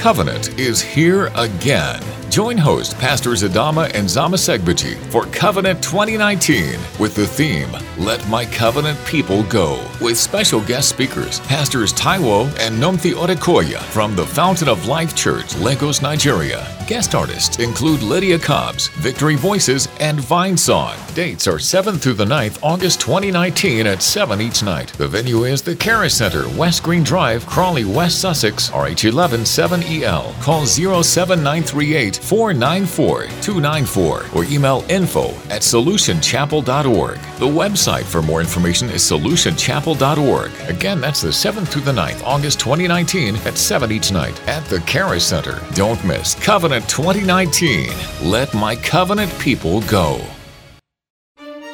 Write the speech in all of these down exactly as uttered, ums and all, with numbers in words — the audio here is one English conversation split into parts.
Covenant is here again. Join host Pastors Adama and Zama Segbedji for Covenant twenty nineteen with the theme, Let My Covenant People Go, with special guest speakers, Pastors Taiwo and Nomthi Orekoya from the Fountain of Life Church, Lagos, Nigeria. Guest artists include Lydia Cobbs, Victory Voices, and Vinesong. Dates are seventh through the ninth, August twenty nineteen at seven each night. The venue is the Karis Center, West Green Drive, Crawley, West Sussex, R H one one seven E L. Call zero seven nine three eight, four nine four, two nine four or email info at solution chapel dot org. The website for more information is solution chapel dot org. Again, that's the seventh through the ninth, August twenty nineteen at seven each night at the Karis Center. Don't miss Covenant twenty nineteen. Let My Covenant People Go.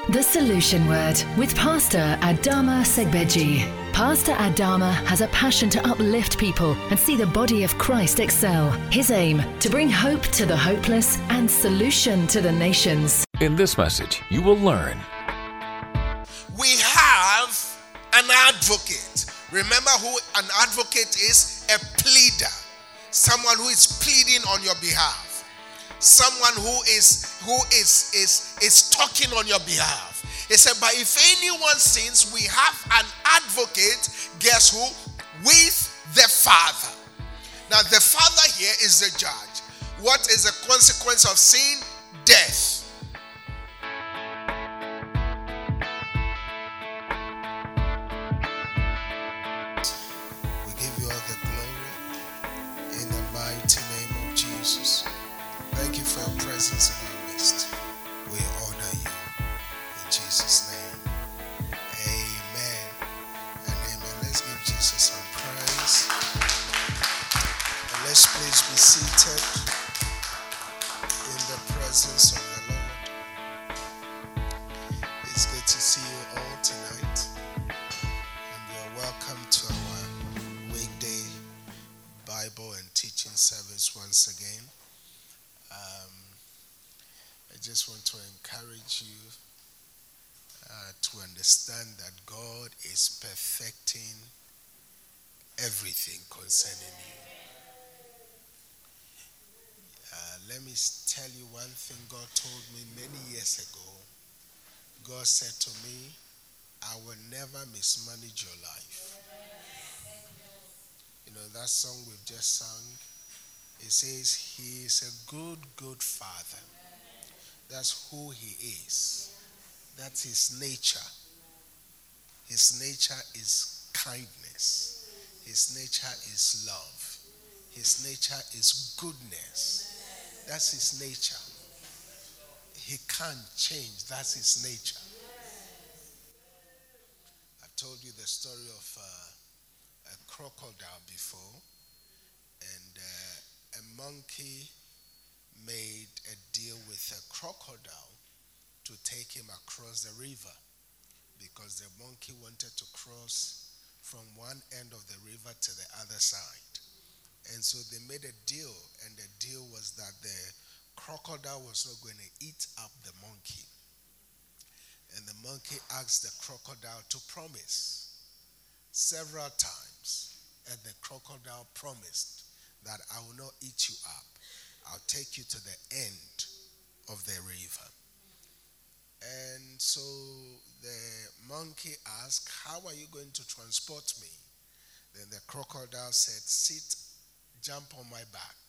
The Solution Word with Pastor Adama Segbedji. Pastor Adama has a passion to uplift people and see the body of Christ excel. His aim, to bring hope to the hopeless and solution to the nations. In this message, you will learn. We have an advocate. Remember who an advocate is? A pleader. Someone who is pleading on your behalf. Someone who is who is is is talking on your behalf. He said, but if anyone sins, we have an advocate. Guess who? With the Father. Now the Father here is the judge. What is the consequence of sin? Death. We give you all the glory in the mighty name of Jesus. Thank you for your presence in our midst. We honor you in Jesus' name. Amen and amen. Let's give Jesus some praise. And let's please be seated in the presence of the Lord. It's good to see you all tonight. And you are welcome to our weekday Bible and teaching service once again. Um, I just want to encourage you uh, to understand that God is perfecting everything concerning you. Uh, let me tell you one thing God told me many years ago. God said to me, I will never mismanage your life. You know, that song we've just sung, it says he is a good, good father. That's who he is. That's his nature. His nature is kindness. His nature is love. His nature is goodness. That's his nature. He can't change. That's his nature. I told you the story of uh, a crocodile before. And... Uh, A monkey made a deal with a crocodile to take him across the river because the monkey wanted to cross from one end of the river to the other side. And so they made a deal, and the deal was that the crocodile was not going to eat up the monkey. And the monkey asked the crocodile to promise several times, and the crocodile promised that I will not eat you up. I'll take you to the end of the river. And so the monkey asked, how are you going to transport me? Then the crocodile said, sit, jump on my back.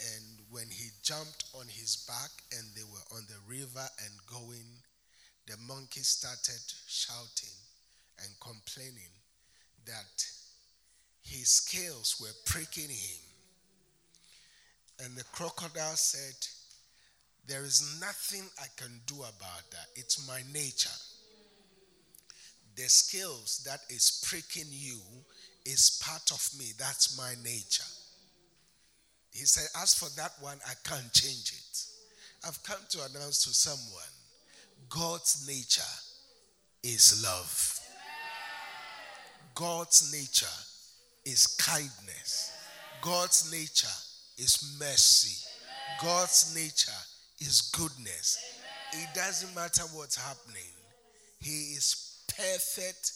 And when he jumped on his back and they were on the river and going, the monkey started shouting and complaining that his scales were pricking him. And the crocodile said, there is nothing I can do about that. It's my nature. The scales that is pricking you is part of me. That's my nature. He said, as for that one, I can't change it. I've come to announce to someone, God's nature is love. God's nature is kindness. God's nature is mercy. God's nature is goodness. It doesn't matter what's happening. He is perfect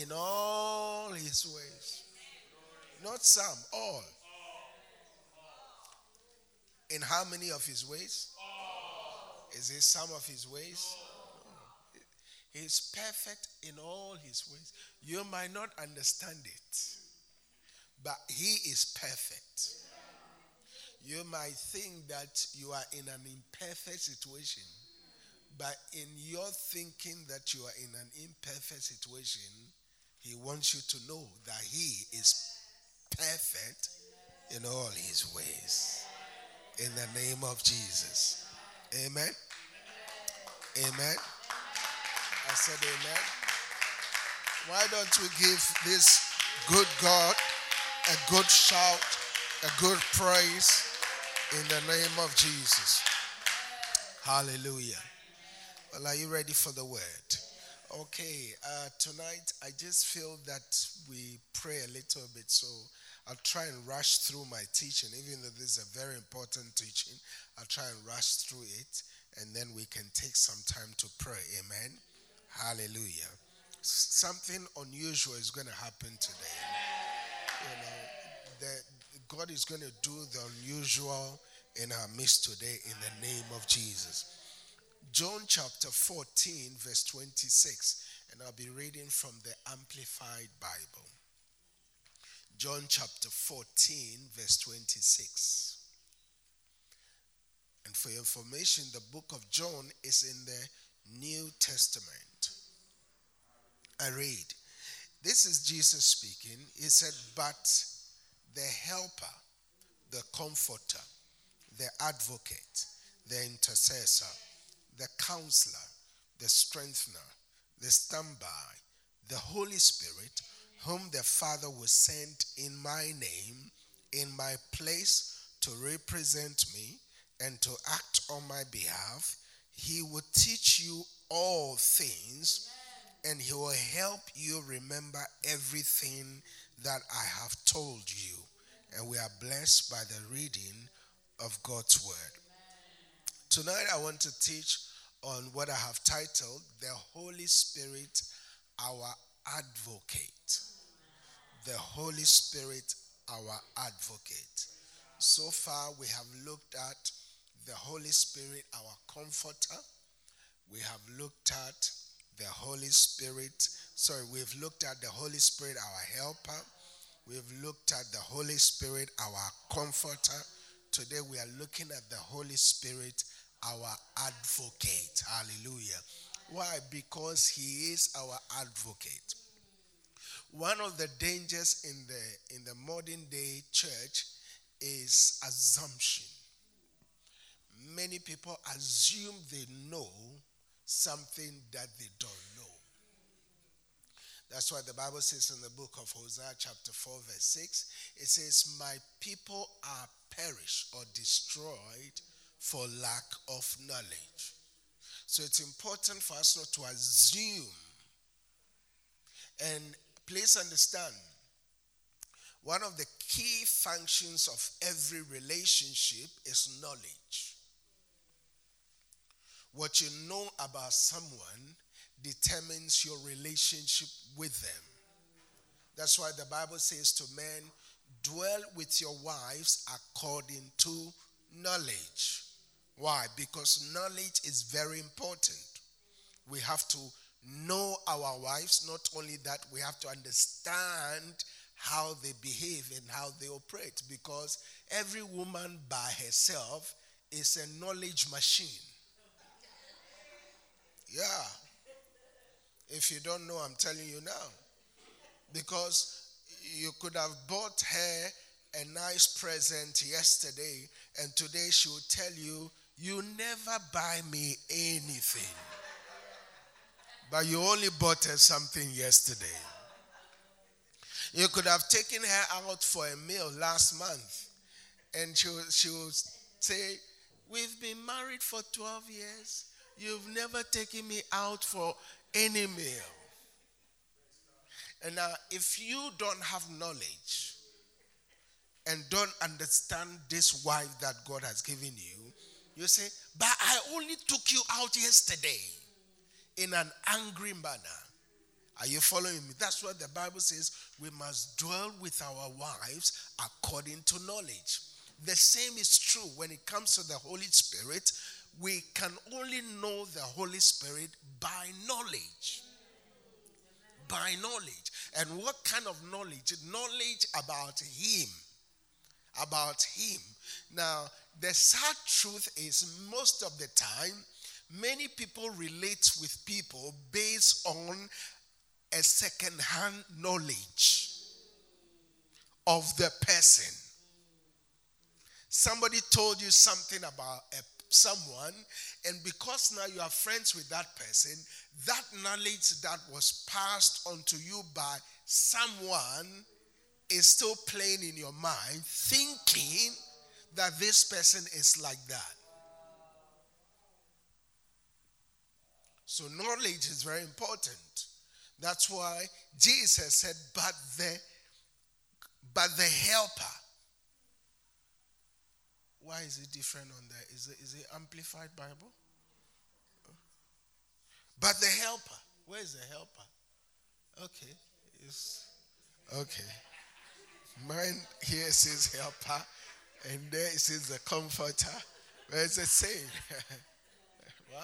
in all his ways. Not some, all. In how many of his ways? All. Is it some of his ways? No. He's perfect in all his ways. You might not understand it, but he is perfect. You might think that you are in an imperfect situation, but in your thinking that you are in an imperfect situation, he wants you to know that he is perfect in all his ways. In the name of Jesus. Amen. Amen. I said amen. Why don't we give this good God a good shout, a good praise in the name of Jesus. Hallelujah. Well, are you ready for the word? Okay, uh, tonight I just feel that we pray a little bit, so I'll try and rush through my teaching. Even though this is a very important teaching, I'll try and rush through it, and then we can take some time to pray. Amen? Hallelujah. S- something unusual is going to happen today. You know, the, God is going to do the unusual in our midst today in the name of Jesus. John chapter fourteen, verse twenty-six, and I'll be reading from the Amplified Bible. John chapter fourteen, verse twenty-six. And for your information, the book of John is in the New Testament. I read. This is Jesus speaking. He said, but the helper, the comforter, the advocate, the intercessor, the counselor, the strengthener, the standby, the Holy Spirit, whom the Father will send in my name, in my place to represent me and to act on my behalf. He will teach you all things, and he will help you remember everything that I have told you. And we are blessed by the reading of God's word. Tonight I want to teach on what I have titled, The Holy Spirit, Our Advocate. The Holy Spirit, our advocate. So far we have looked at the Holy Spirit, our comforter. We have looked at the Holy Spirit, sorry, we've looked at the Holy Spirit, our helper. We've looked at the Holy Spirit, our comforter. Today we are looking at the Holy Spirit, our advocate. Hallelujah. Why? Because he is our advocate. One of the dangers in the in the modern day church is assumption. Many people assume they know something that they don't know. That's why the Bible says in the book of Hosea chapter four verse six, it says, my people are perished or destroyed for lack of knowledge. So it's important for us not to assume. And please understand, one of the key functions of every relationship is knowledge. What you know about someone determines your relationship with them. That's why the Bible says to men, dwell with your wives according to knowledge. Why? Because knowledge is very important. We have to know our wives. Not only that, we have to understand how they behave and how they operate, because every woman by herself is a knowledge machine. Yeah. If you don't know, I'm telling you now. Because you could have bought her a nice present yesterday, and today she will tell you, you never buy me anything. But you only bought her something yesterday. You could have taken her out for a meal last month, and she will, she will say, we've been married for twelve years. You've never taken me out for any meal. And now, if you don't have knowledge and don't understand this wife that God has given you, you say, but I only took you out yesterday, in an angry manner. Are you following me? That's what the Bible says. We must dwell with our wives according to knowledge. The same is true when it comes to the Holy Spirit. We can only know the Holy Spirit by knowledge. By knowledge. And what kind of knowledge? Knowledge about Him. About Him. Now, the sad truth is most of the time, many people relate with people based on a second-hand knowledge of the person. Somebody told you something about a, someone, and because now you are friends with that person, that knowledge that was passed on to you by someone is still playing in your mind, thinking that this person is like that. So knowledge is very important. That's why Jesus said, but the, but the helper. Why is it different on there? Is it, is it Amplified Bible? But the helper. Where is the helper? Okay. It's, okay. Mine here says helper, and there it says the comforter. Where is the same? Wow.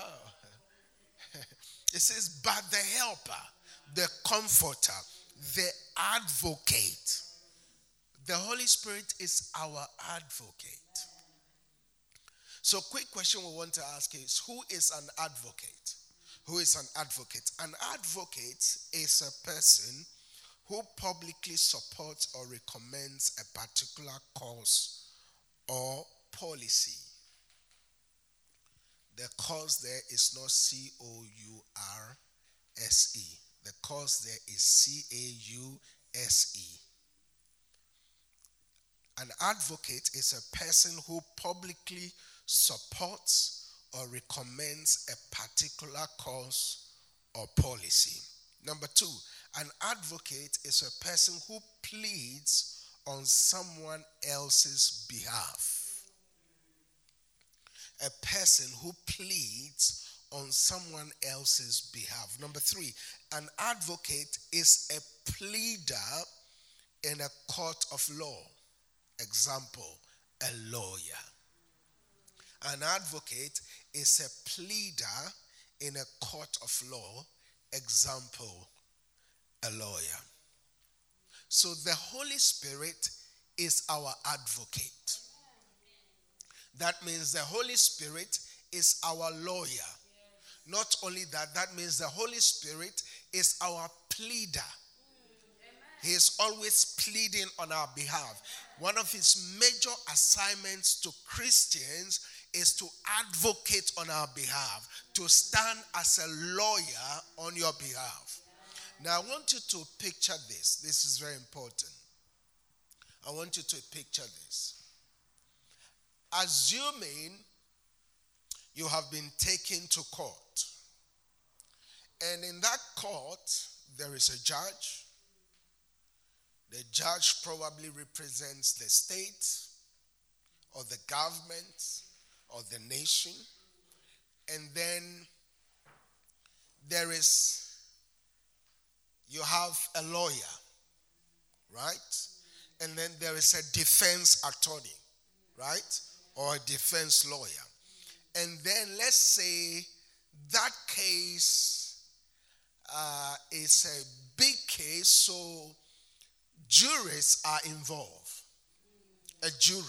It says, but the helper, the comforter, the advocate. The Holy Spirit is our advocate. So quick question we want to ask is, who is an advocate? Who is an advocate? An advocate is a person who publicly supports or recommends a particular cause or policy. The cause there is not C O U R S E. The cause there is C A U S E. An advocate is a person who publicly supports or recommends a particular cause or policy. Number two, an advocate is a person who pleads on someone else's behalf. A person who pleads on someone else's behalf. Number three, an advocate is a pleader in a court of law. Example, a lawyer. An advocate is a pleader in a court of law. Example, a lawyer. So the Holy Spirit is our advocate. That means the Holy Spirit is our lawyer. Not only that, that means the Holy Spirit is our pleader. He is always pleading on our behalf. One of his major assignments to Christians is to advocate on our behalf, to stand as a lawyer on your behalf. Now, I want you to picture this. This is very important. I want you to picture this. Assuming you have been taken to court, and in that court, there is a judge. The judge probably represents the state or the government or the nation. And then there is, you have a lawyer, right? And then there is a defense attorney, right? Or a defense lawyer. And then let's say that case uh, is a big case, so juries are involved. A jury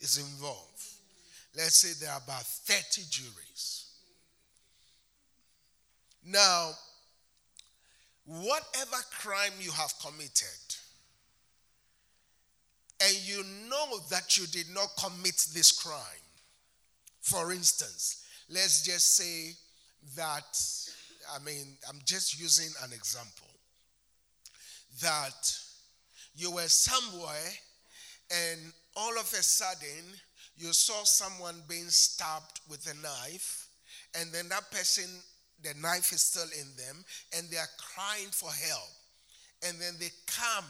is involved. Let's say there are about thirty juries. Now, whatever crime you have committed, and you know that you did not commit this crime. For instance, let's just say that, I mean, I'm just using an example, that you were somewhere and all of a sudden you saw someone being stabbed with a knife, and then that person, the knife is still in them, and they are crying for help. And then they come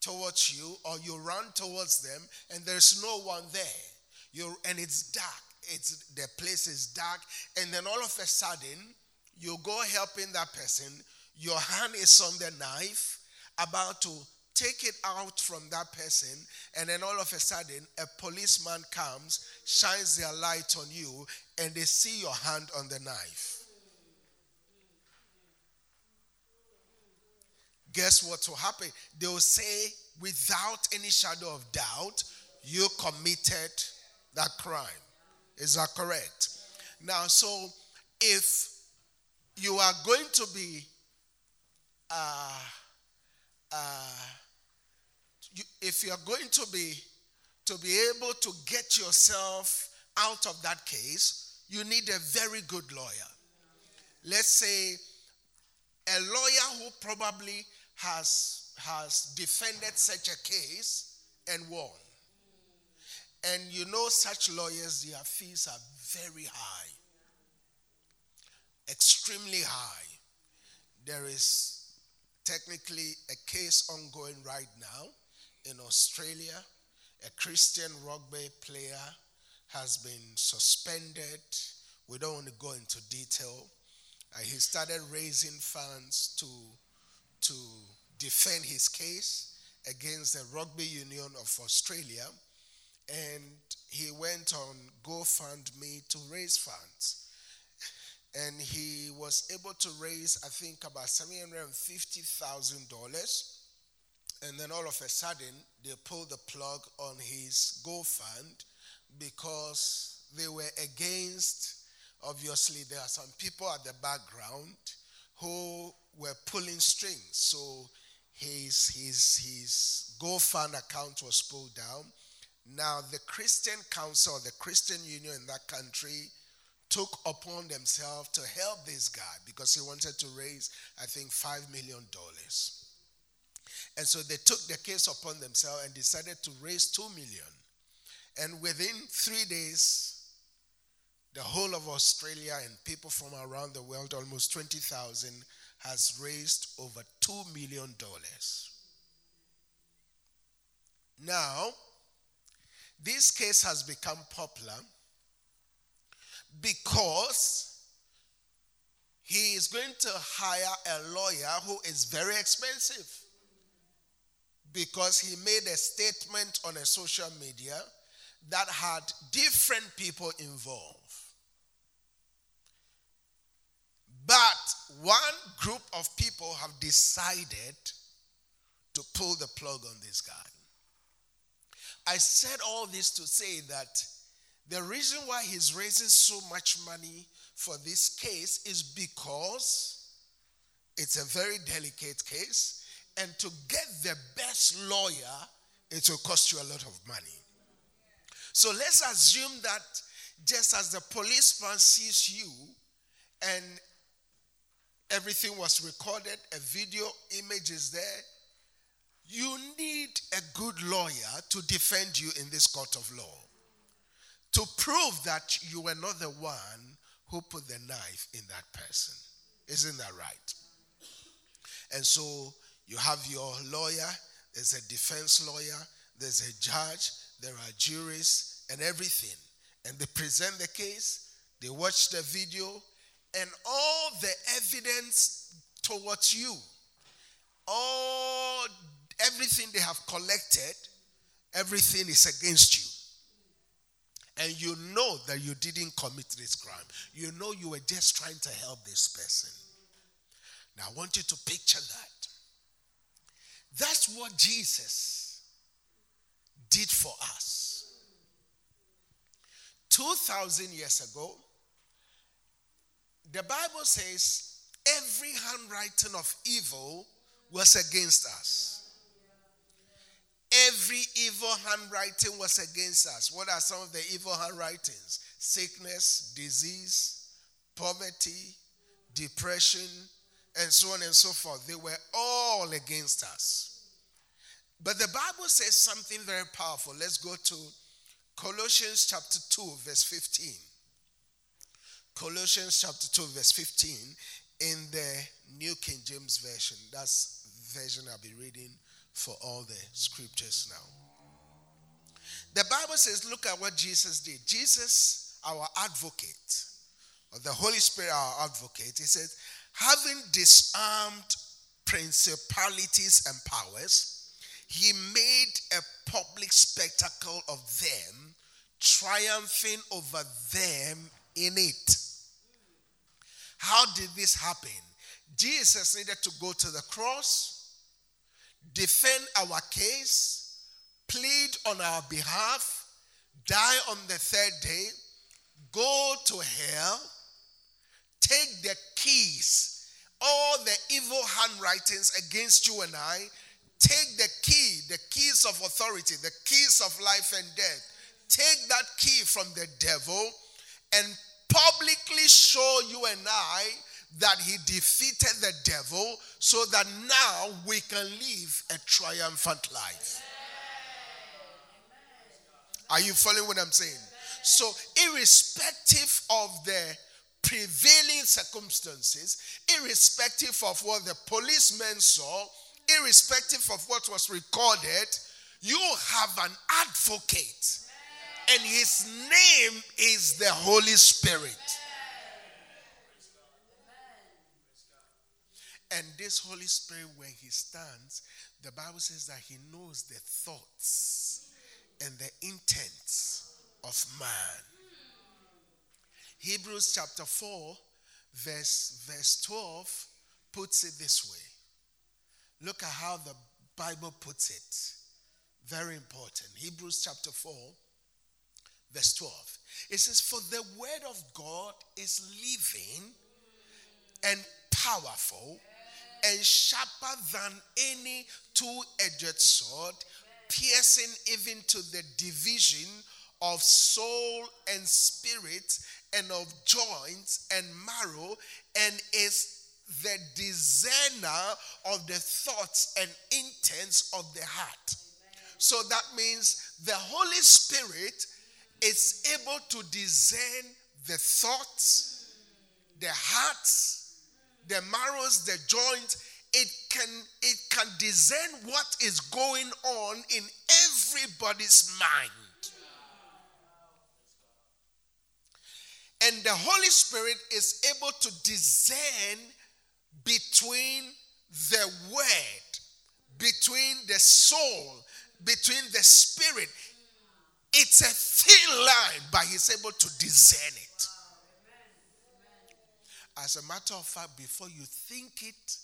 towards you, or you run towards them, and there's no one there. You're, and it's dark. It's, the place is dark. And then all of a sudden, you go helping that person. Your hand is on the knife, about to Take it out from that person, and then all of a sudden, a policeman comes, shines their light on you, and they see your hand on the knife. Guess what will happen? They will say, without any shadow of doubt, you committed that crime. Is that correct? Now, so if you are going to be... Uh, uh, you, if you are going to be to be able to get yourself out of that case, you need a very good lawyer. Let's say a lawyer who probably has has defended such a case and won. And you know such lawyers, their fees are very high. Extremely high. There is technically a case ongoing right now in Australia. A Christian rugby player has been suspended. We don't want to go into detail. Uh, he started raising funds to to defend his case against the Rugby Union of Australia, and he went on GoFundMe to raise funds. And he was able to raise, I think, about seven hundred fifty thousand dollars. And then all of a sudden, they pulled the plug on his GoFund because they were against, obviously, there are some people at the background who were pulling strings. So his, his, his GoFund account was pulled down. Now, the Christian Council, the Christian Union in that country, took upon themselves to help this guy because he wanted to raise, I think, five million dollars. And so they took the case upon themselves and decided to raise two million dollars. And within three days, the whole of Australia and people from around the world, almost twenty thousand, has raised over two million dollars. Now, this case has become popular because he is going to hire a lawyer who is very expensive. Because he made a statement on a social media that had different people involved. But one group of people have decided to pull the plug on this guy. I said all this to say that the reason why he's raising so much money for this case is because it's a very delicate case, and to get the best lawyer, it will cost you a lot of money. So let's assume that just as the policeman sees you and everything was recorded, a video image is there, you need a good lawyer to defend you in this court of law, to prove that you were not the one who put the knife in that person. Isn't that right? And so you have your lawyer, there's a defense lawyer, there's a judge, there are juries and everything. And they present the case, they watch the video, and all the evidence towards you, all everything they have collected, everything is against you. And you know that you didn't commit this crime. You know you were just trying to help this person. Now I want you to picture that. That's what Jesus did for us. two thousand years ago, the Bible says every handwriting of evil was against us. Every evil handwriting was against us. What are some of the evil handwritings? Sickness, disease, poverty, depression, and so on and so forth. They were all against us. But the Bible says something very powerful. Let's go to Colossians chapter two, verse fifteen. Colossians chapter two, verse fifteen, in the New King James Version. That's the version I'll be reading for all the scriptures now. The Bible says, look at what Jesus did. Jesus, our advocate, or the Holy Spirit, our advocate, he says, having disarmed principalities and powers, he made a public spectacle of them, triumphing over them in it. How did this happen? Jesus needed to go to the cross, defend our case, plead on our behalf, die on the third day, go to hell, take the keys, all the evil handwritings against you and I, take the key, the keys of authority, the keys of life and death, take that key from the devil and publicly show you and I that he defeated the devil so that now we can live a triumphant life. Are you following what I'm saying? So irrespective of the prevailing circumstances, irrespective of what the policeman saw, irrespective of what was recorded, you have an advocate. And his name is the Holy Spirit. And this Holy Spirit, when he stands, the Bible says that he knows the thoughts and the intents of man. Hebrews chapter four, verse, verse twelve, puts it this way. Look at how the Bible puts it. Very important. Hebrews chapter four, verse twelve. It says, "For the word of God is living and powerful and sharper than any two-edged sword, piercing even to the division of soul and spirit and of joints and marrow, and is the discerner of the thoughts and intents of the heart." So that means the Holy Spirit is able to discern the thoughts, the hearts, the marrows, the joints. It can it can discern what is going on in everybody's mind. And the Holy Spirit is able to discern between the word, between the soul, between the spirit. It's a thin line, but he's able to discern it. As a matter of fact, before you think it,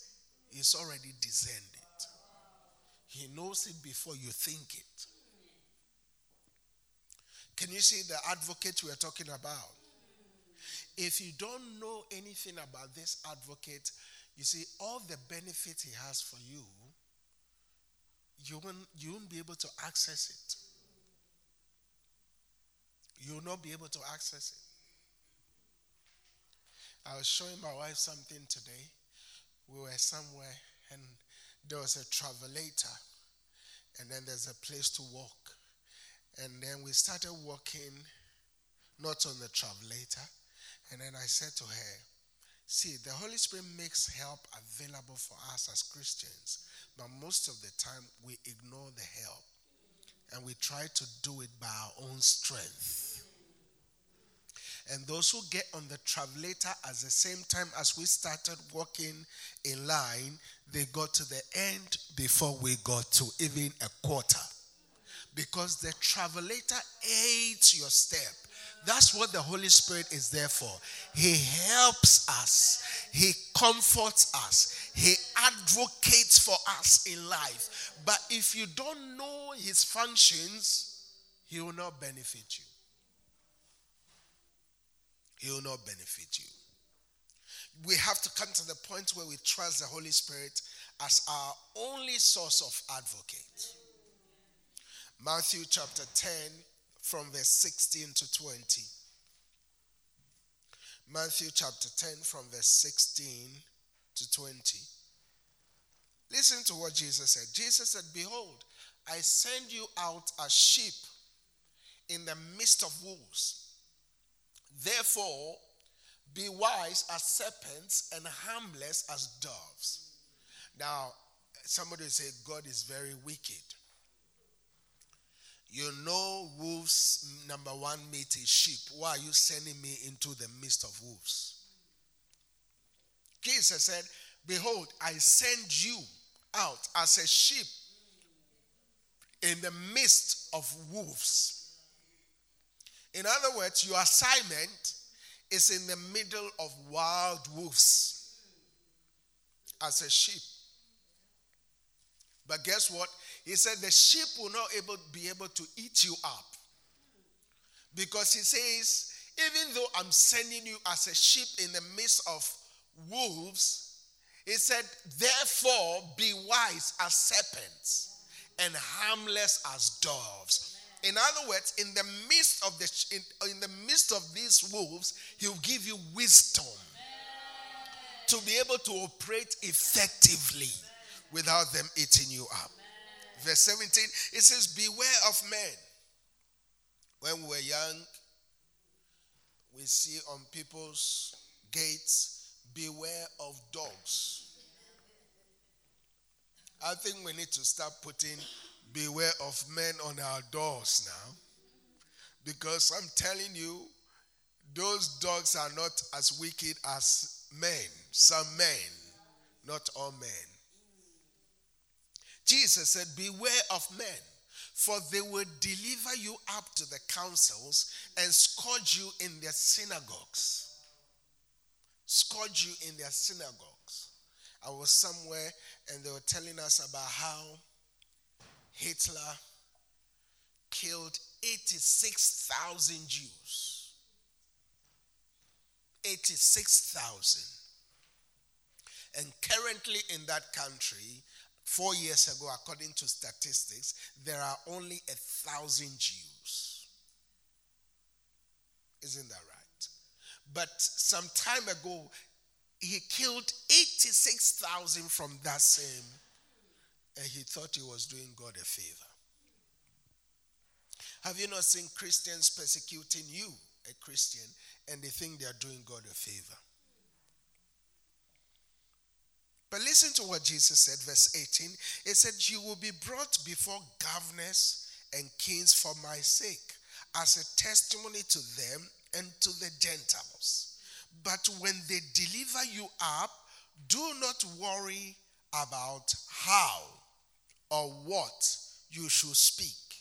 he's already discerned it. He knows it before you think it. Can you see the advocate we are talking about? If you don't know anything about this advocate, you see, all the benefits he has for you, you won't, you won't be able to access it. You will not be able to access it. I was showing my wife something today. We were somewhere and there was a travelator, and then there's a place to walk. And then we started walking, not on the travelator. And then I said to her, "See, the Holy Spirit makes help available for us as Christians, but most of the time we ignore the help and we try to do it by our own strength." And those who get on the travelator at the same time as we started walking in line, they got to the end before we got to even a quarter. Because the travelator aids your step. That's what the Holy Spirit is there for. He helps us. He comforts us. He advocates for us in life. But if you don't know his functions, he will not benefit you. He will not benefit you. We have to come to the point where we trust the Holy Spirit as our only source of advocate. Matthew chapter ten, from verse sixteen to twenty. Matthew chapter ten, from verse sixteen to twenty. Listen to what Jesus said. Jesus said, "Behold, I send you out as sheep in the midst of wolves. Therefore, be wise as serpents and harmless as doves." Now, somebody will say, "God is very wicked." You know wolves' number one mate is sheep. Why are you sending me into the midst of wolves? Jesus said, "Behold, I send you out as a sheep in the midst of wolves. In other words, your assignment is in the middle of wild wolves as a sheep. But guess what? He said the sheep will not able, be able to eat you up. Because he says, even though I'm sending you as a sheep in the midst of wolves, he said, therefore be wise as serpents and harmless as doves. Amen. In other words, in the midst of the in, in the midst of these wolves, he'll give you wisdom. Amen. To be able to operate effectively. Amen. Without them eating you up. Amen. Verse seventeen, it says, beware of men. When we were young, we see on people's gates, beware of dogs. I think we need to start putting beware of men on our doors now. Because I'm telling you, those dogs are not as wicked as men. Some men, not all men. Jesus said, beware of men. For they will deliver you up to the councils and scourge you in their synagogues. Scourge you in their synagogues. I was somewhere and they were telling us about how Hitler killed eighty-six thousand Jews. eighty-six thousand. And currently in that country, Four years ago, according to statistics, there are only a thousand Jews. Isn't that right? But some time ago, he killed eighty-six thousand from that same, and he thought he was doing God a favor. Have you not seen Christians persecuting you, a Christian, and they think they are doing God a favor? But listen to what Jesus said, verse eighteen. It said, you will be brought before governors and kings for my sake, as a testimony to them and to the Gentiles. But when they deliver you up, do not worry about how or what you should speak.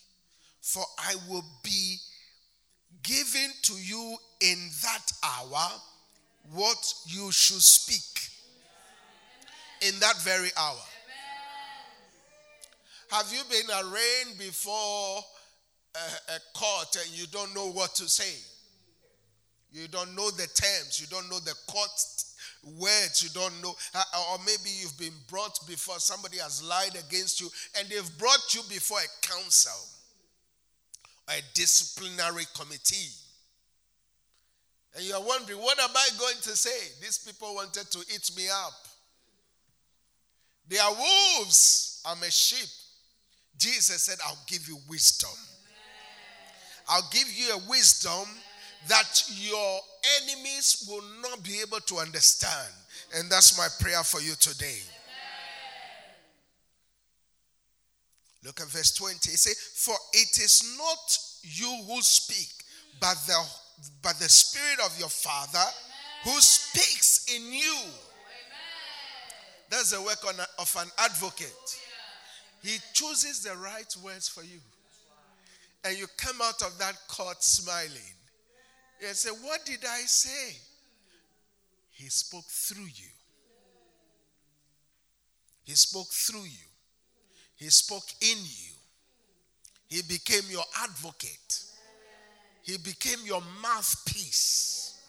For I will be given to you in that hour what you should speak. In that very hour. Amen. Have you been arraigned before a, a court and you don't know what to say? You don't know the terms. You don't know the court words. You don't know. Or maybe you've been brought before somebody has lied against you and they've brought you before a council, a disciplinary committee. And you're wondering, what am I going to say? These people wanted to eat me up. They are wolves. I'm a sheep. Jesus said, I'll give you wisdom. Amen. I'll give you a wisdom. Amen. That your enemies will not be able to understand. And that's my prayer for you today. Amen. Look at verse twenty. It says, for it is not you who speak, but the, but the Spirit of your Father. Amen. Who speaks in you. That's the work on a, of an advocate. He chooses the right words for you. And you come out of that court smiling. You say, what did I say? He spoke through you. He spoke through you. He spoke in you. He became your advocate. He became your mouthpiece.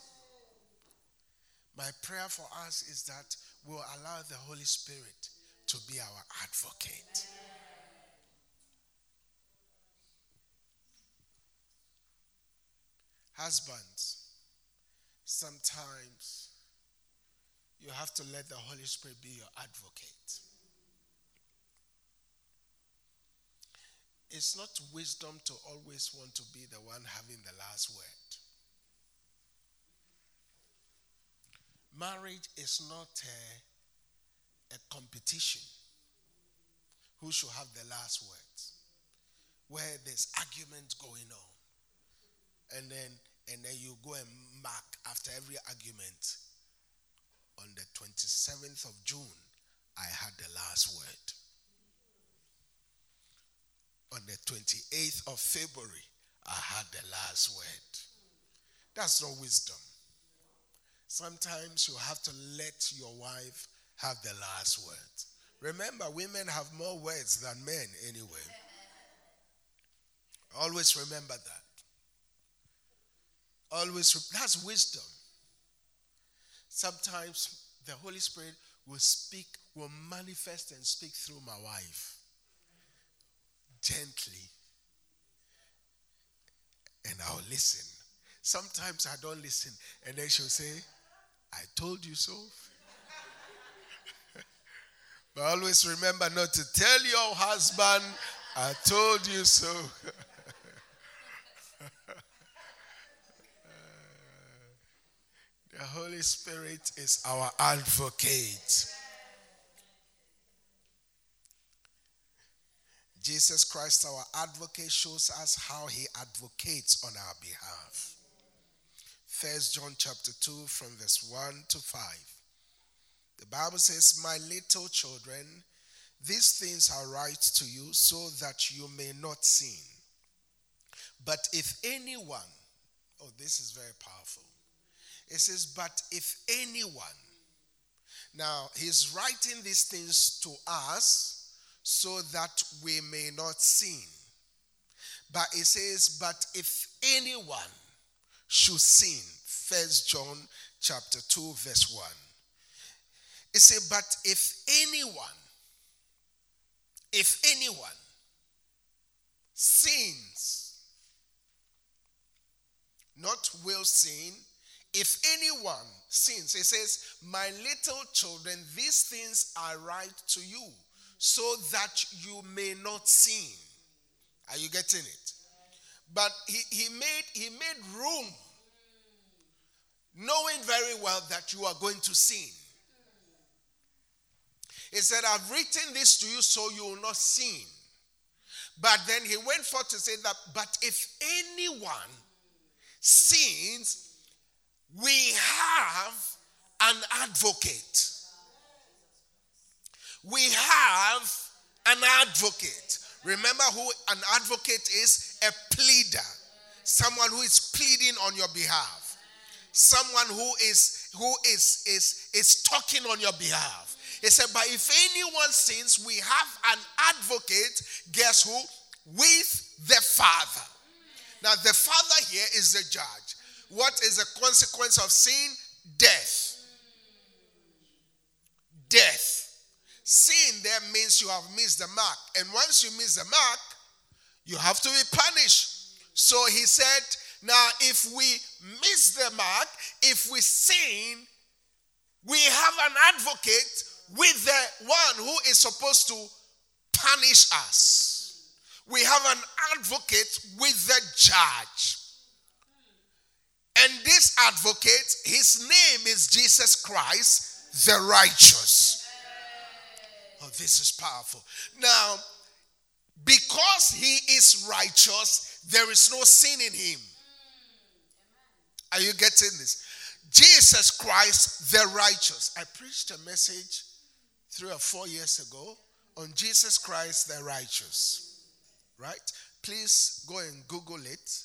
My prayer for us is that we'll allow the Holy Spirit to be our advocate. Husbands, sometimes you have to let the Holy Spirit be your advocate. It's not wisdom to always want to be the one having the last word. Marriage is not a, a competition. Who should have the last words? Where there's argument going on. And then, and then you go and mark after every argument. On the twenty-seventh of June, I had the last word. on the twenty-eighth of February, I had the last word. That's not wisdom. Sometimes you have to let your wife have the last word. Remember, women have more words than men anyway. Always remember that. Always, re- that's wisdom. Sometimes the Holy Spirit will speak, will manifest and speak through my wife. Gently. And I'll listen. Sometimes I don't listen. And then she'll say, I told you so. But always remember not to tell your husband, I told you so. The Holy Spirit is our advocate. Jesus Christ, our advocate, shows us how he advocates on our behalf. First John chapter two from verse one to five. The Bible says, my little children, these things I write to you so that you may not sin. But if anyone, oh, this is very powerful. It says, but if anyone. Now, he's writing these things to us so that we may not sin. But it says, but if anyone should sin. First John chapter two verse one. It says, but if anyone, if anyone sins, not will sin, if anyone sins, it says, my little children, these things I write to you, so that you may not sin. Are you getting it? But he, he made he made room, knowing very well that you are going to sin. He said, I've written this to you so you will not sin. But then he went forth to say that, but if anyone sins, we have an advocate. We have an advocate. Remember who an advocate is? A pleader. Someone who is pleading on your behalf. Someone who is who is is is talking on your behalf. He said, but if anyone sins, we have an advocate. Guess who? With the Father. Now the Father here is the judge. What is the consequence of sin? Death. Death. Sin there means you have missed the mark. And once you miss the mark, you have to be punished. So he said, now if we miss the mark, if we sin, we have an advocate with the one who is supposed to punish us. We have an advocate with the judge. And this advocate, his name is Jesus Christ, the righteous. Oh, this is powerful. Now, because he is righteous, there is no sin in him. Are you getting this? Jesus Christ, the righteous. I preached a message three or four years ago on Jesus Christ, the righteous. Right? Please go and Google it.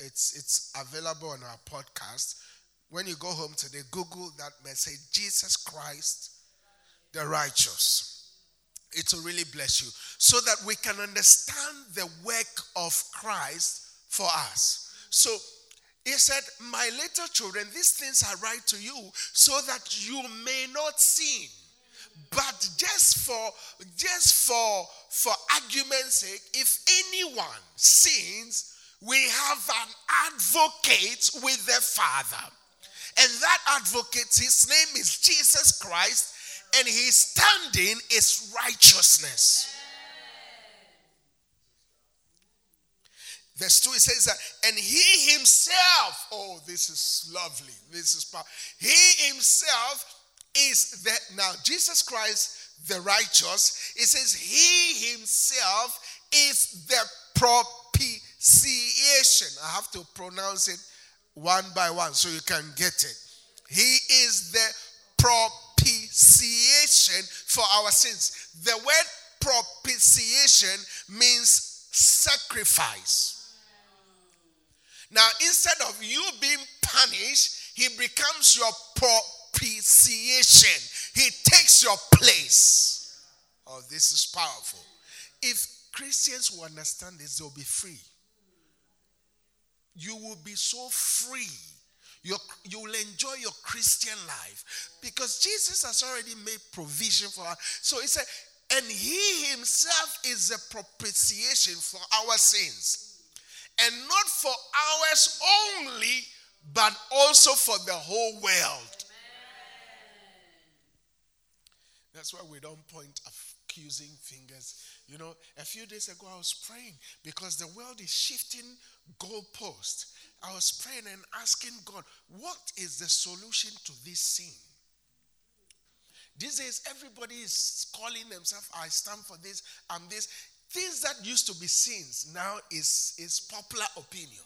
It's it's available on our podcast. When you go home today, Google that message, Jesus Christ, the righteous. It will really bless you. So that we can understand the work of Christ for us. So he said, my little children, these things I write to you so that you may not sin. But just for just for for argument's sake, if anyone sins, we have an advocate with the Father. And that advocate, his name is Jesus Christ, and his standing is righteousness. Yeah. Verse two, it says that, and he himself, oh, this is lovely, this is powerful. He himself is the, now Jesus Christ, the righteous, it says he himself is the propitiation. I have to pronounce it one by one so you can get it. He is the propitiation for our sins. The word propitiation means sacrifice. Now, instead of you being punished, he becomes your propitiation. He takes your place. Oh, this is powerful. If Christians will understand this, they'll be free. You will be so free. You're, you will enjoy your Christian life because Jesus has already made provision for us. So he said, and he himself is the propitiation for our sins. And not for ours only, but also for the whole world. Amen. That's why we don't point accusing fingers. You know, a few days ago I was praying because the world is shifting goalposts. I was praying and asking God, what is the solution to this sin? These days, everybody is calling themselves, I stand for this, I'm this. Things that used to be sins now is, is popular opinion.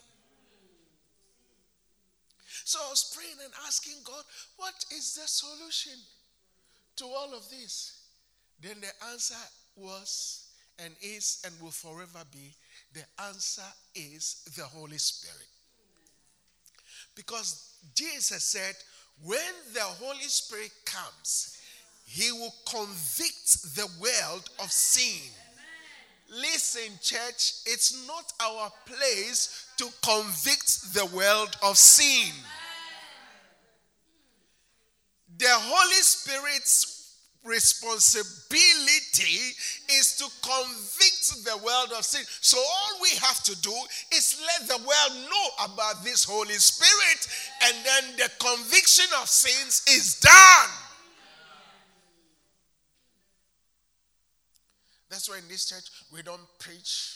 So I was praying and asking God, what is the solution to all of this? Then the answer was and is and will forever be, the answer is the Holy Spirit. Because Jesus said, when the Holy Spirit comes, he will convict the world of sin. Amen. Listen, church, it's not our place to convict the world of sin. Amen. The Holy Spirit's responsibility is to convict the world of sin. So all we have to do is let the world know about this Holy Spirit, and then the conviction of sins is done. That's why in this church we don't preach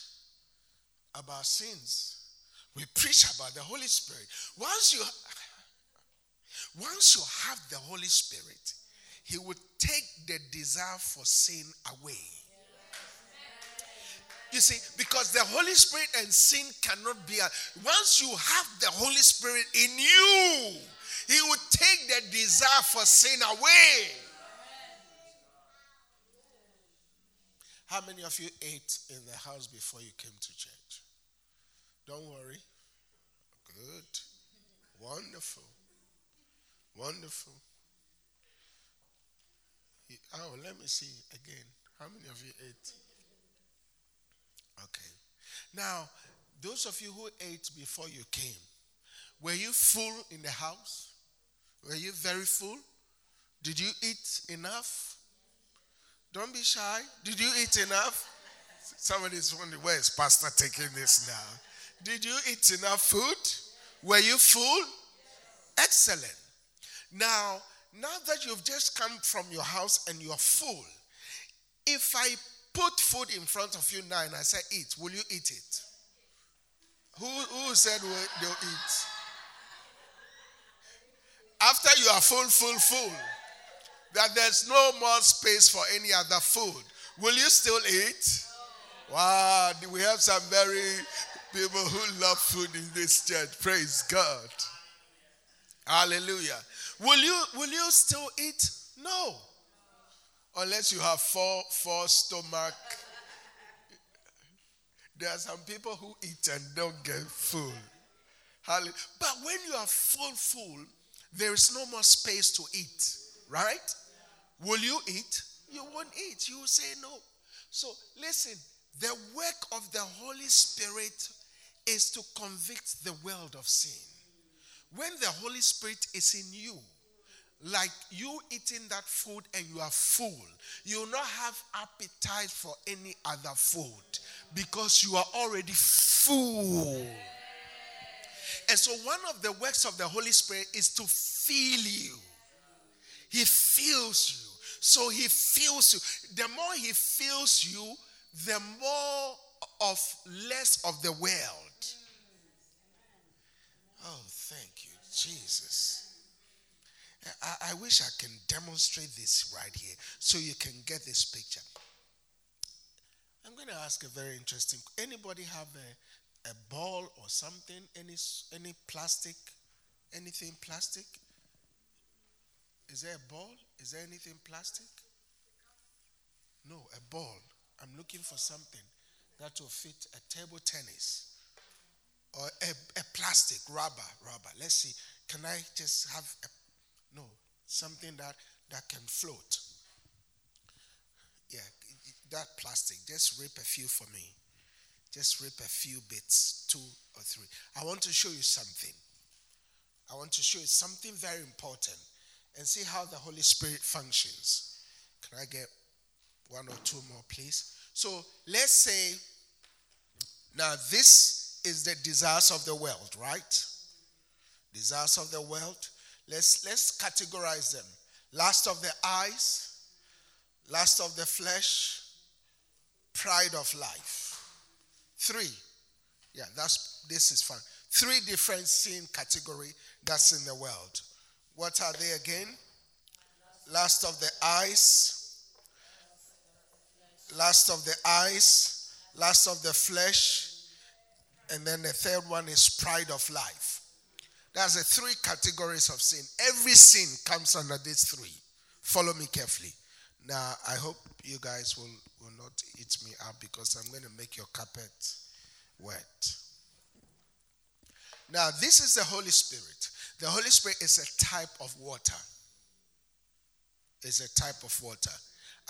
about sins. We preach about the Holy Spirit. Once you once you have the Holy Spirit, he will take the desire for sin away. You see, because the Holy Spirit and sin cannot be. Once you have the Holy Spirit in you, he will take the desire for sin away. How many of you ate in the house before you came to church? Don't worry. Good. Wonderful. Wonderful. Oh, let me see again. How many of you ate? Okay. Now, those of you who ate before you came, were you full in the house? Were you very full? Did you eat enough? Don't be shy. Did you eat enough? Somebody's wondering, where is Pastor taking this now? Did you eat enough food? Were you full? Excellent. Now, now that you've just come from your house and you're full, if I put food in front of you now and I say eat, will you eat it? Who, who said they'll eat? After you are full, full, full, that there's no more space for any other food, will you still eat? Wow, we have some very people who love food in this church. Praise God. Hallelujah. Will you, will you still eat? No. Unless you have four, four stomach. There are some people who eat and don't get full. But when you are full, full, there is no more space to eat. Right? Will you eat? You won't eat. You will say no. So listen, the work of the Holy Spirit is to convict the world of sin. When the Holy Spirit is in you, like you eating that food and you are full, you will not have appetite for any other food because you are already full. And so one of the works of the Holy Spirit is to fill you. He fills you. So he fills you. The more he fills you, the more of less of the world. Oh, thank you, Jesus. I, I wish I can demonstrate this right here so you can get this picture. I'm going to ask a very interesting. Anybody have a, a ball or something? Any any plastic? Anything plastic? Is there a ball? Is there anything plastic? No, a ball. I'm looking for something that will fit a table tennis or a, a plastic, rubber, rubber. Let's see. Can I just have a, no, something that, that can float? Yeah, that plastic. Just rip a few for me. Just rip a few bits, two or three. I want to show you something. I want to show you something very important and see how the Holy Spirit functions. Can I get one or two more, please? So let's say, now this is the desires of the world, right? Desires of the world. Let's, let's categorize them. Lust of the eyes, lust of the flesh, pride of life. Three. Yeah, that's this is fun. Three different sin category that's in the world. What are they again? Lust of the eyes, lust of the eyes, lust of the flesh, and then the third one is pride of life. That's the three categories of sin. Every sin comes under these three. Follow me carefully. Now, I hope you guys will, will not eat me up because I'm going to make your carpet wet. Now, this is the Holy Spirit. The Holy Spirit is a type of water. It's a type of water.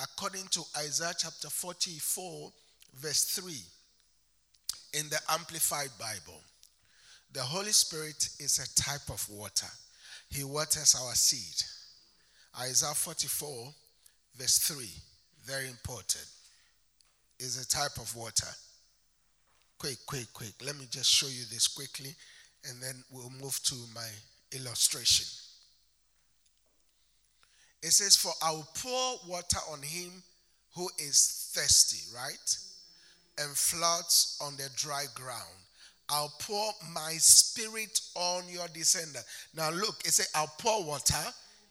According to Isaiah chapter forty-four, verse three, in the Amplified Bible, the Holy Spirit is a type of water. He waters our seed. Isaiah forty-four, verse three, very important, is a type of water. Quick, quick, quick. Let me just show you this quickly, and then we'll move to my illustration. It says, for I will pour water on him who is thirsty, right? And floods on the dry ground. I'll pour my spirit on your descendant. Now look, it says, I'll pour water.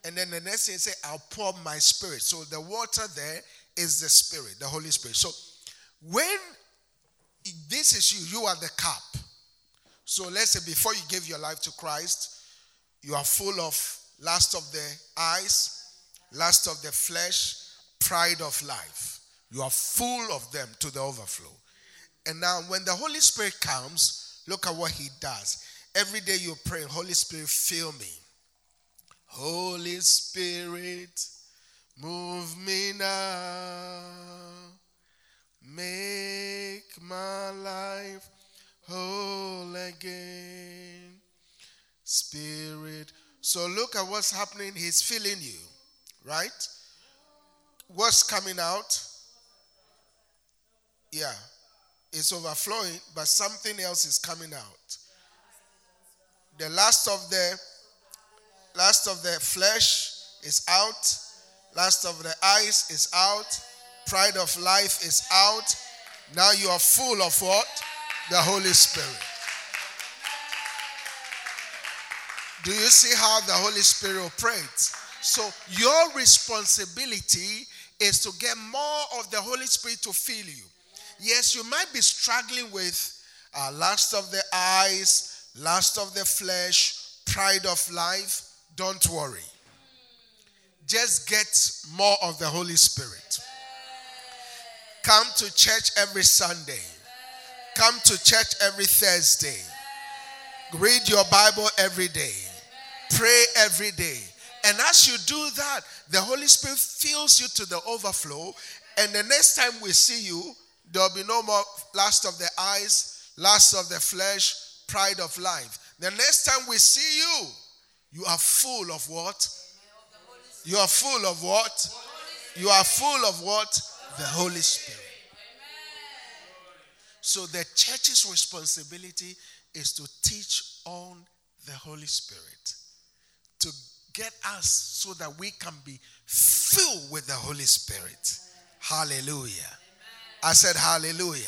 And then the next thing it says, I'll pour my spirit. So the water there is the spirit, the Holy Spirit. So when this is you, you are the cup. So let's say before you give your life to Christ, you are full of lust of the eyes, lust of the flesh, pride of life. You are full of them to the overflow. And now when the Holy Spirit comes, look at what he does. Every day you pray, Holy Spirit, fill me. Holy Spirit, move me now. Make my life whole again. Spirit. So look at what's happening. He's filling you, right? What's coming out? Yeah. It's overflowing, but something else is coming out. The last of the Lust of the flesh is out. Lust of the eyes is out. Pride of life is out. Now you are full of what? The Holy Spirit. Do you see how the Holy Spirit operates? So your responsibility is to get more of the Holy Spirit to fill you. Yes, you might be struggling with uh, lust of the eyes, lust of the flesh, pride of life. Don't worry. Just get more of the Holy Spirit. Come to church every Sunday. Come to church every Thursday. Read your Bible every day. Pray every day. And as you do that, the Holy Spirit fills you to the overflow. And the next time we see you, there'll be no more lust of the eyes, lust of the flesh, pride of life. The next time we see you, you are full of what? You are full of what? You are full of what? The Holy Spirit. So the church's responsibility is to teach on the Holy Spirit. To get us so that we can be filled with the Holy Spirit. Hallelujah. I said hallelujah.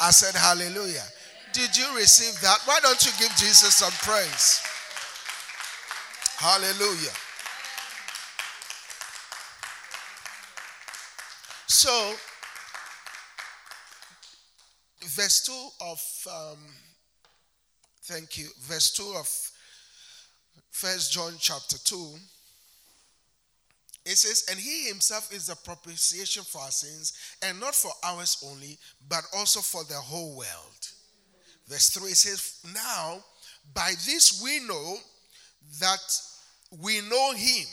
I said hallelujah. Did you receive that? Why don't you give Jesus some praise? Hallelujah. So, verse two of, um, thank you, verse two of First John chapter two It says, and he himself is the propitiation for our sins, and not for ours only, but also for the whole world. Verse three says, now, by this we know that we know him,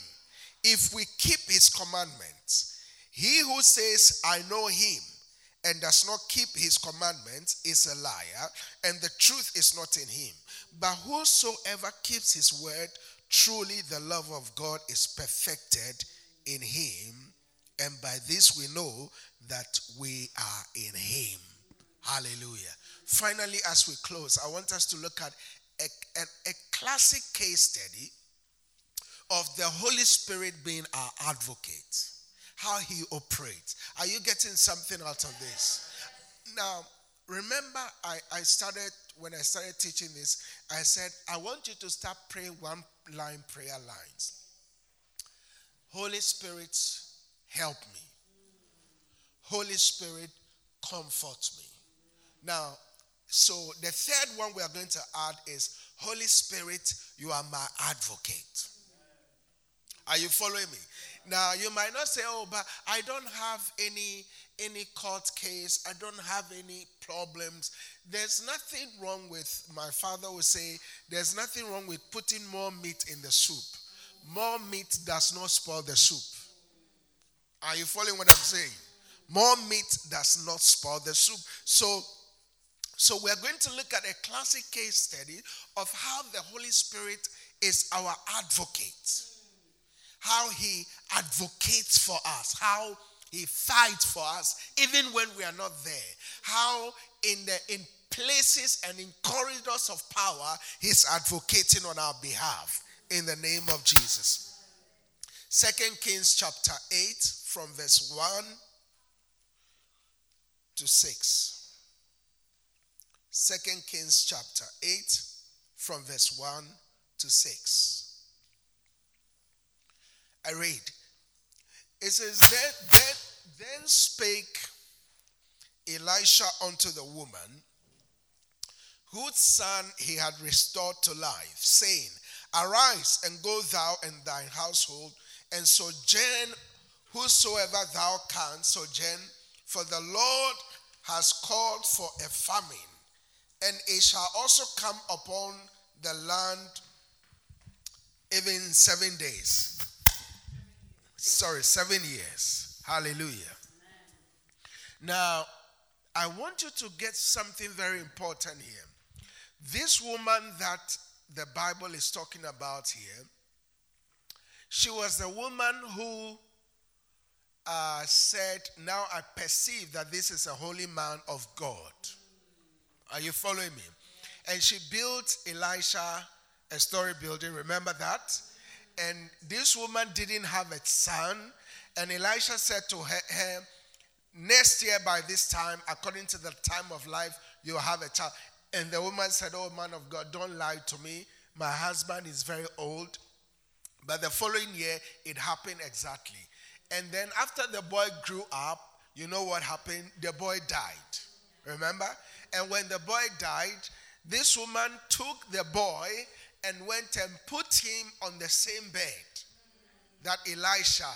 if we keep his commandments. He who says, I know him, and does not keep his commandments is a liar, and the truth is not in him. But whosoever keeps his word, truly the love of God is perfected in him, and by this we know that we are in him. Hallelujah. Finally, as we close, I want us to look at a, a, a classic case study of the Holy Spirit being our advocate, how he operates. Are you getting something out of this? Now, remember, I, I started, when I started teaching this, I said, I want you to start praying one line prayer lines. Holy Spirit, help me. Holy Spirit, comfort me. Now, so the third one we are going to add is, Holy Spirit, you are my advocate. Are you following me? Now, you might not say, oh, but I don't have any, any court case. I don't have any problems. There's nothing wrong with, my father would say, there's nothing wrong with putting more meat in the soup. More meat does not spoil the soup. Are you following what I'm saying? More meat does not spoil the soup. So, so we're going to look at a classic case study of how the Holy Spirit is our advocate. How he advocates for us, how he fights for us, even when we are not there. How in the in places and in corridors of power, he's advocating on our behalf in the name of Jesus. second Kings chapter eight, from verse one to six. second Kings chapter eight, from verse one to six. I read. It says, then, then, then spake Elisha unto the woman, whose son he had restored to life, saying, arise and go thou and thine household, and sojourn whosoever thou canst sojourn, for the Lord has called for a famine, and it shall also come upon the land even seven days. Sorry, seven years. Hallelujah. Amen. Now, I want you to get something very important here. This woman that the Bible is talking about here, she was the woman who uh, said, now I perceive that this is a holy man of God. Are you following me? And she built Elisha a story building. Remember that? And this woman didn't have a son. And Elisha said to her, her, next year by this time, according to the time of life, you'll have a child. And the woman said, oh, man of God, don't lie to me. My husband is very old. But the following year, it happened exactly. And then after the boy grew up, you know what happened? The boy died. Remember? And when the boy died, this woman took the boy and went and put him on the same bed that Elisha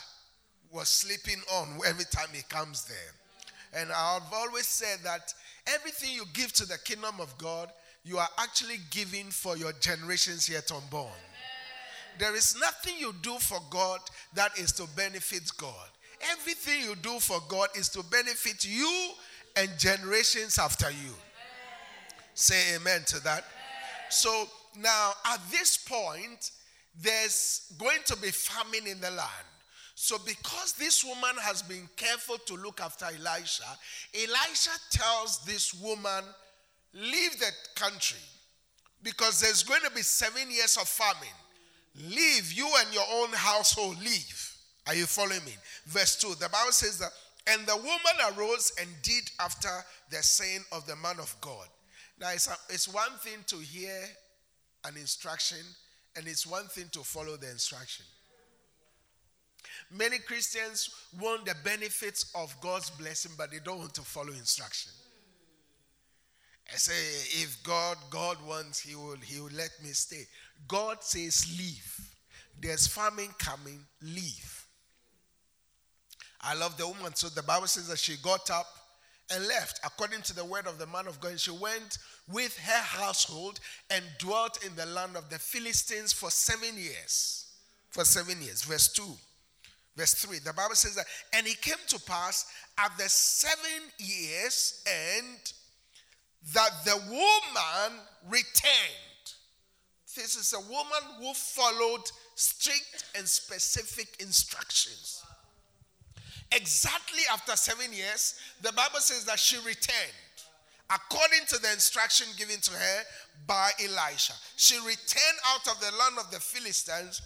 was sleeping on every time he comes there. And I've always said that everything you give to the kingdom of God, you are actually giving for your generations yet unborn. Amen. There is nothing you do for God that is to benefit God. Everything you do for God is to benefit you and generations after you. Amen. Say amen to that. Amen. So, now, at this point, there's going to be famine in the land. So because this woman has been careful to look after Elisha, Elisha tells this woman, leave the country because there's going to be seven years of famine. Leave, you and your own household, leave. Are you following me? Verse two, the Bible says that, and the woman arose and did after the saying of the man of God. Now, it's, a, it's one thing to hear an instruction, and it's one thing to follow the instruction. Many Christians want the benefits of God's blessing, but they don't want to follow instruction. I say, if God, God wants, he will, he will let me stay. God says, leave. There's famine coming, leave. I love the woman. So the Bible says that she got up and left. According to the word of the man of God, she went with her household and dwelt in the land of the Philistines for seven years. For seven years. Verse two. Verse three. The Bible says that, and it came to pass at the seven years end that the woman returned. This is a woman who followed strict and specific instructions. Exactly after seven years, the Bible says that she returned according to the instruction given to her by Elisha. She returned out of the land of the Philistines,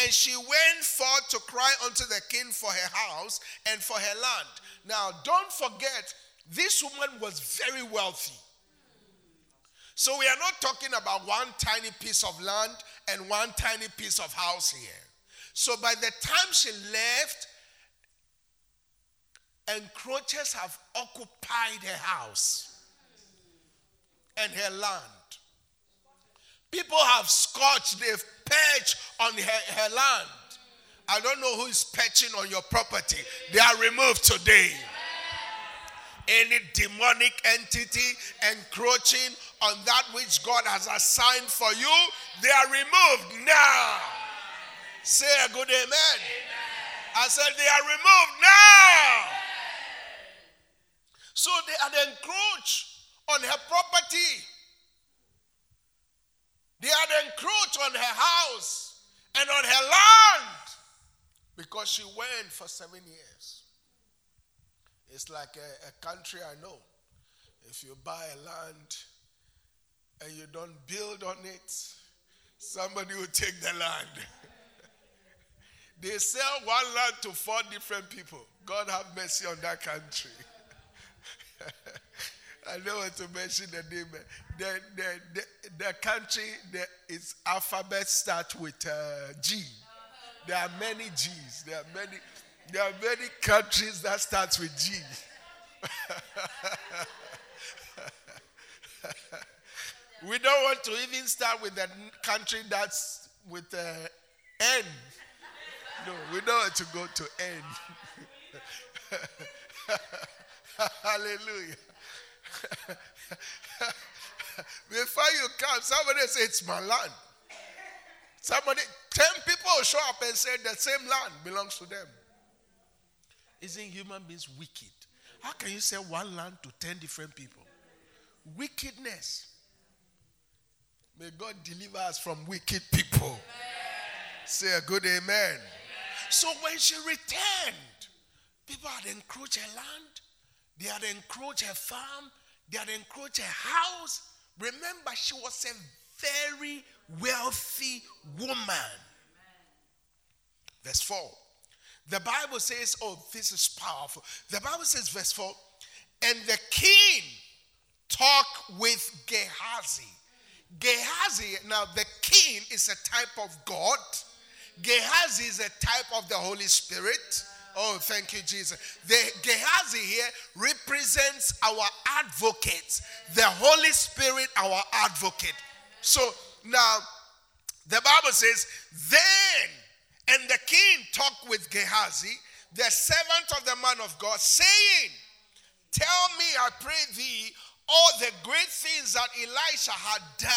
and she went forth to cry unto the king for her house and for her land. Now, don't forget, this woman was very wealthy. So we are not talking about one tiny piece of land and one tiny piece of house here. So by the time she left, encroachers have occupied her house and her land. People have scorched, they've perched on her, her land. I don't know who is perching on your property. They are removed today. Any demonic entity encroaching on that which God has assigned for you, they are removed now. Say a good amen. Amen. I said they are removed now. Amen. So they had encroached on her property. They had encroached on her house and on her land because she went for seven years. It's like a, a country I know. If you buy a land and you don't build on it, somebody will take the land. They sell one land to four different people. God have mercy on that country. I don't want to mention the name. The, the, the, the country, the, its alphabet starts with uh, G. There are many G's. There are many... There are many countries that starts with G. We don't want to even start with a country that's with uh, N. No, we don't want to go to N. Hallelujah. Before you come, somebody say, it's my land. Somebody, ten people show up and say the same land belongs to them. Isn't human beings wicked? How can you sell one land to ten different people? Wickedness. May God deliver us from wicked people. Amen. Say a good amen. Amen. So when she returned, people had encroached her land. They had encroached her farm. They had encroached her house. Remember, she was a very wealthy woman. Verse four. The Bible says, oh, this is powerful. The Bible says, verse four, and the king talked with Gehazi. Gehazi, now the king is a type of God. Gehazi is a type of the Holy Spirit. Oh, thank you, Jesus. The Gehazi here represents our advocate. The Holy Spirit, our advocate. So, now, the Bible says, then, and the king talked with Gehazi, the servant of the man of God, saying, tell me, I pray thee, all the great things that Elisha had done.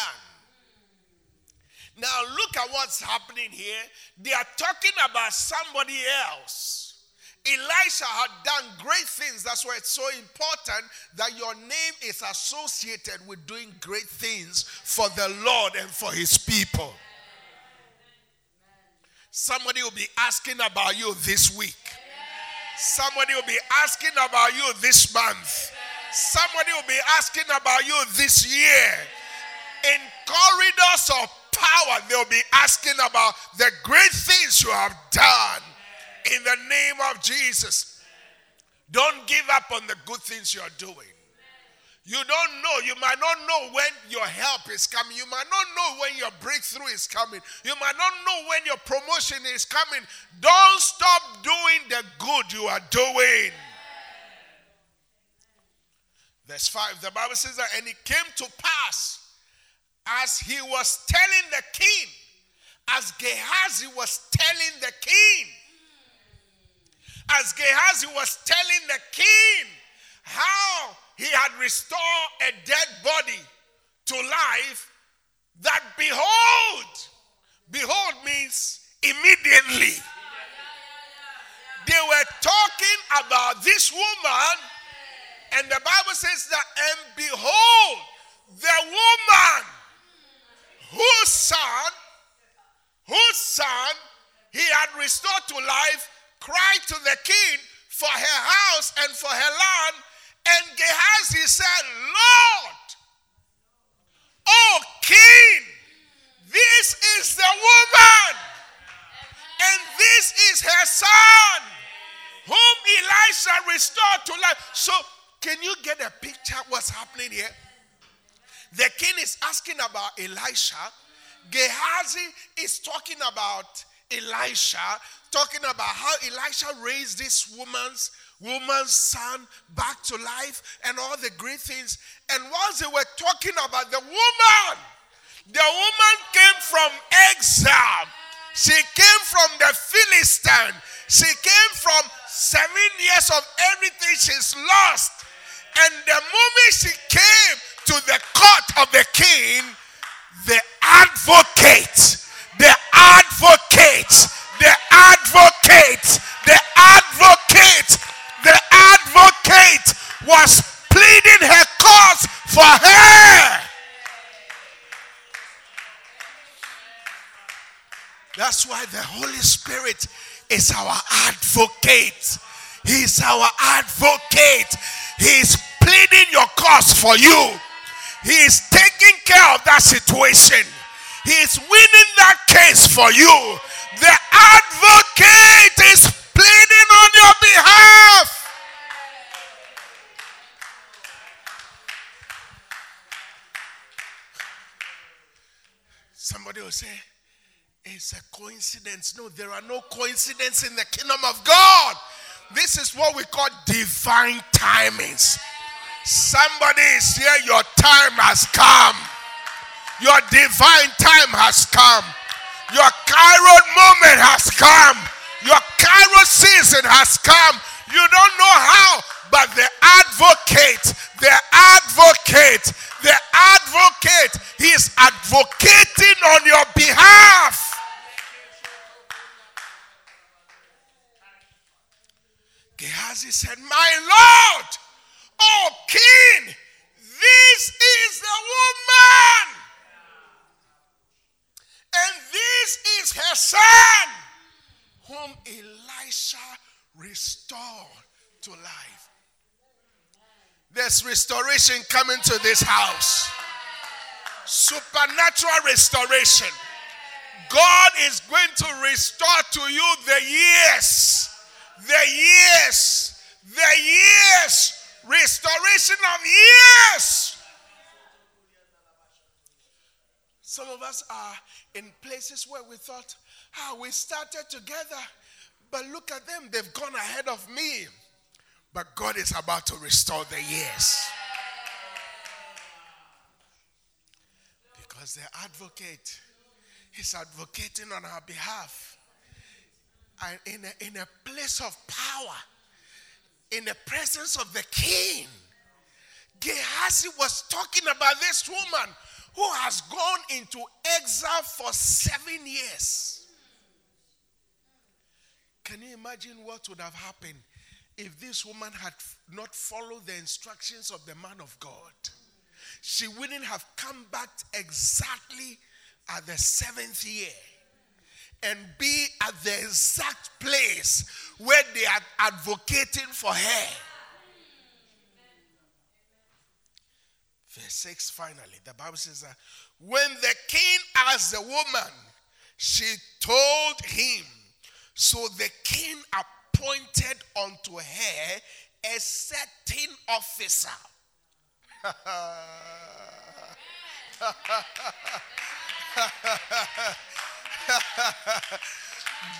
Now look at what's happening here. They are talking about somebody else. Elisha had done great things. That's why it's so important that your name is associated with doing great things for the Lord and for his people. Somebody will be asking about you this week. Somebody will be asking about you this month. Somebody will be asking about you this year. In corridors of power, they'll be asking about the great things you have done in the name of Jesus. Don't give up on the good things you're doing. You don't know. You might not know when your help is coming. You might not know when your breakthrough is coming. You might not know when your promotion is coming. Don't stop doing the good you are doing. Verse five, the Bible says that, and it came to pass as he was telling the king, as Gehazi was telling the king, as Gehazi was telling the king how he had restored a dead body to life, that behold, behold means immediately. They were talking about this woman, and the Bible says that, and behold, the woman whose son, whose son he had restored to life, cried to the king for her house and for her land. And Gehazi said, Lord, O king, this is the woman, and this is her son, whom Elisha restored to life. So can you get a picture of what's happening here? The king is asking about Elisha. Gehazi is talking about Elisha, talking about how Elisha raised this woman's woman's son back to life and all the great things. And once they were talking about the woman, the woman came from exile. She came from the Philistines. She came from seven years of everything she's lost. And the moment she came to the court of the king, the advocate, the advocate, the advocate, the advocate, the advocate was pleading her cause for her. That's why the Holy Spirit is our advocate. He's our advocate. He's pleading your cause for you. He is taking care of that situation. He is winning that case for you. The advocate is pleading on your behalf. Somebody will say, it's a coincidence. No, there are no coincidences in the kingdom of God. This is what we call divine timings. Somebody is here, your time has come. Your divine time has come. Your Kairos moment has come. Your Kairos season has come. You don't know how, but the advocate, the advocate, the advocate, he is advocating on your behalf. Gehazi said, my Lord, O king, this is the woman, and this is her son, whom Elisha restored to life. There's restoration coming to this house. Supernatural restoration. God is going to restore to you the years. The years. The years. Restoration of years. Some of us are in places where we thought, ah, we started together, but look at them, they've gone ahead of me. But God is about to restore the years. Because the advocate is advocating on our behalf. And in a, in a place of power, in the presence of the king, Gehazi was talking about this woman who has gone into exile for seven years. Can you imagine what would have happened if this woman had not followed the instructions of the man of God? She wouldn't have come back exactly at the seventh year and be at the exact place where they are advocating for her. Verse six, finally, the Bible says that when the king asked the woman, she told him. So the king appointed unto her a certain officer.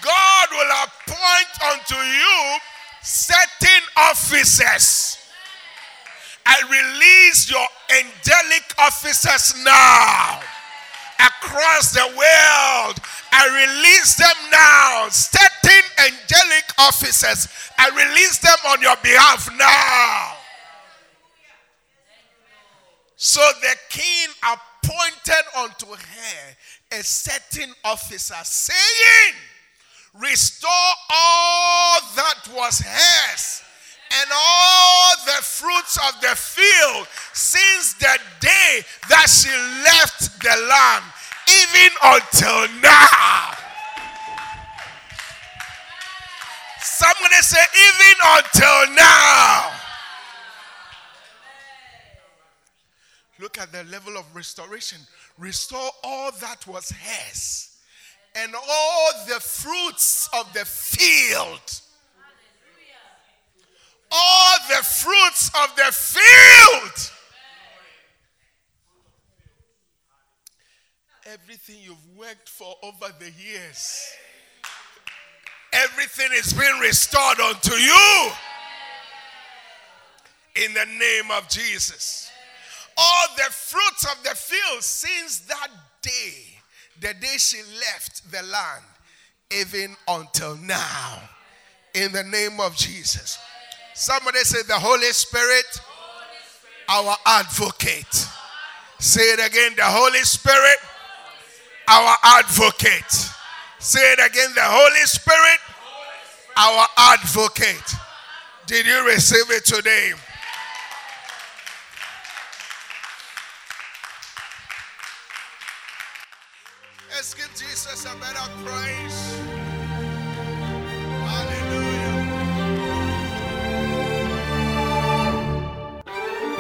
God will appoint unto you certain officers. I release your angelic officers now. Across the world, I release them now. Certain angelic officers. I release them on your behalf now. So the king appointed unto her a certain officer, saying, restore all that was hers, and all the fruits of the field, since the day that she left the land, even until now. Somebody say, even until now. Look at the level of restoration. Restore all that was hers, and all the fruits of the field. All the fruits of the field. Everything you've worked for over the years, everything is being restored unto you in the name of Jesus. All the fruits of the field since that day, the day she left the land, even until now, in the name of Jesus. Somebody say, the Holy Spirit, Holy Spirit, our advocate. Say it again, the Holy Spirit, Holy Spirit, our advocate. Say it again, the Holy Spirit, Holy Spirit, our advocate. Did you receive it today? Let's give Jesus a better praise.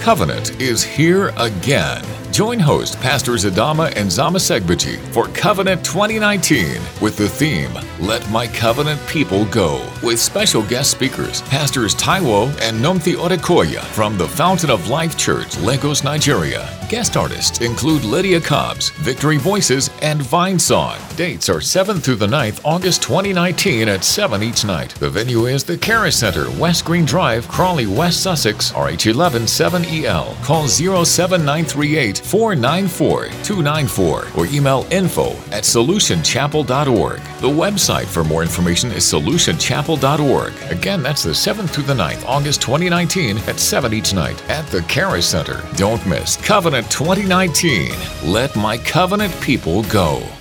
Covenant is here again. Join host Pastors Adama and Zama Segbedji for Covenant twenty nineteen with the theme, Let My Covenant People Go, with special guest speakers, Pastors Taiwo and Nomthi Orekoya from the Fountain of Life Church, Lagos, Nigeria. Guest artists include Lydia Cobbs, Victory Voices, and Vinesong. Dates are seventh through the ninth, August twenty nineteen at seven each night. The venue is the Karis Center, West Green Drive, Crawley, West Sussex, R H one one seven E L. Call zero seven nine three eight, four nine four, two nine four or email info at solution chapel dot org. The website for more information is solution chapel dot org. Again, that's the seventh through the ninth, August twenty nineteen at seven each night at the Karis Center. Don't miss Covenant twenty nineteen. Let My Covenant People Go.